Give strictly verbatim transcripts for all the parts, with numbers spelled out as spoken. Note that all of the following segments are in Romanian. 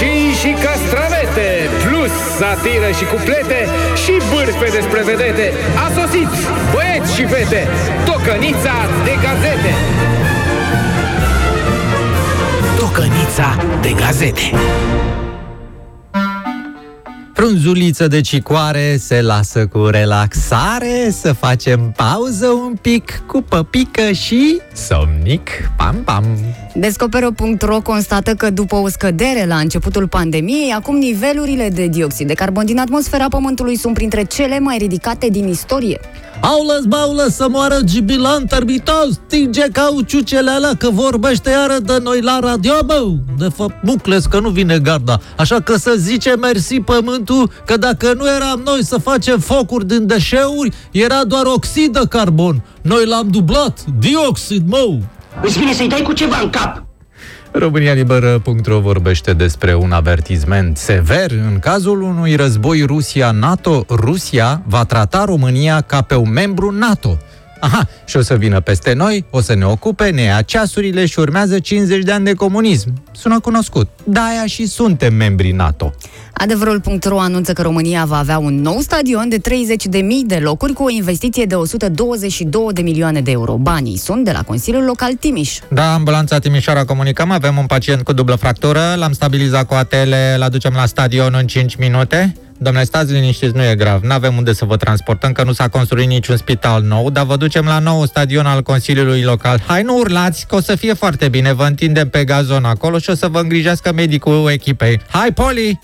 roșii și castravete, plus satiră și cuplete și bârfe despre vedete. A sosit, băieți și fete, tocănița de gazete. Tocănița de gazete. Frunzuliță de cicoare se lasă cu relaxare. Să facem pauză un pic cu păpică și somnic. Pam, pam! Descoperă.ro constată că după o scădere la începutul pandemiei, acum nivelurile de dioxid de carbon din atmosfera Pământului sunt printre cele mai ridicate din istorie. Aulă, zbaulă, să moară Gibilan Termitau, stinge cauciucele alea, că vorbește iară de noi la radio, bă! De fapt, mucles, că nu vine garda. Așa că să zice mersi pământul, că dacă nu eram noi să facem focuri din deșeuri, era doar oxid de carbon. Noi l-am dublat, dioxid, mău! Îți vine să-i dai cu ceva în cap! RomâniaLiberă.ro vorbește despre un avertisment sever. În cazul unui război Rusia-NATO, Rusia va trata România ca pe un membru NATO. Aha, și o să vină peste noi, o să ne ocupe, ne ia ceasurile și urmează cincizeci de ani de comunism. Sună cunoscut. De-aia și suntem membri NATO. Adevărul.ro anunță că România va avea un nou stadion de treizeci de mii de locuri cu o investiție de o sută douăzeci și două de milioane de euro. Banii sunt de la Consiliul Local Timiș. Da, ambulanța Timișoara comunicăm, avem un pacient cu dublă fractură, l-am stabilizat cu atele, l-aducem la stadion în cinci minute. Dom'le, stați liniștiți, nu e grav, n-avem unde să vă transportăm, că nu s-a construit niciun spital nou, dar vă ducem la nou stadion al Consiliului Local. Hai, nu urlați, că o să fie foarte bine, vă întindem pe gazon acolo și o să vă îngrijească medicul echipei. Hai, Poli!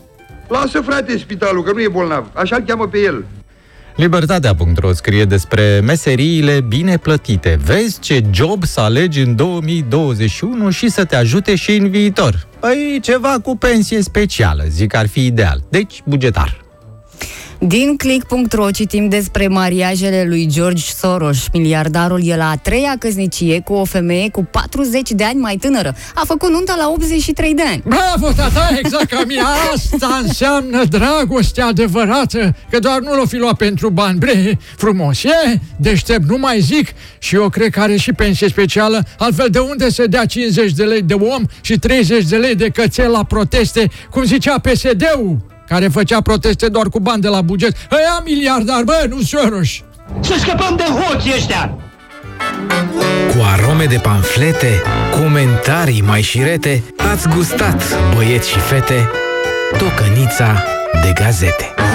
Lasă, frate, spitalul, că nu e bolnav, așa-l cheamă pe el. Libertatea.ro scrie despre meseriile bine plătite. Vezi ce job să alegi în două mii douăzeci și unu și să te ajute și în viitor. Păi, ceva cu pensie specială, zic, ar fi ideal. Deci, bugetar. Din click.ro citim despre mariajele lui George Soros. Miliardarul e la a treia căsnicie cu o femeie cu patruzeci de ani mai tânără. A făcut nunta la optzeci și trei de ani. Bravo, tata, exact ca mie. Asta înseamnă dragoste adevărată, că doar nu l-o fi luat pentru bani. Bre, frumos e, deștept, nu mai zic. Și eu cred că are și pensie specială, altfel de unde să dea cincizeci de lei de om și treizeci de lei de cățel la proteste, cum zicea P S D-ul? Care făcea proteste doar cu bani de la buget. Ăia miliardar, bă, nu Soros! Să scăpăm de hoții ăștia! Cu arome de panflete, comentarii mai șirete, ați gustat, băieți și fete, tocănița de gazete.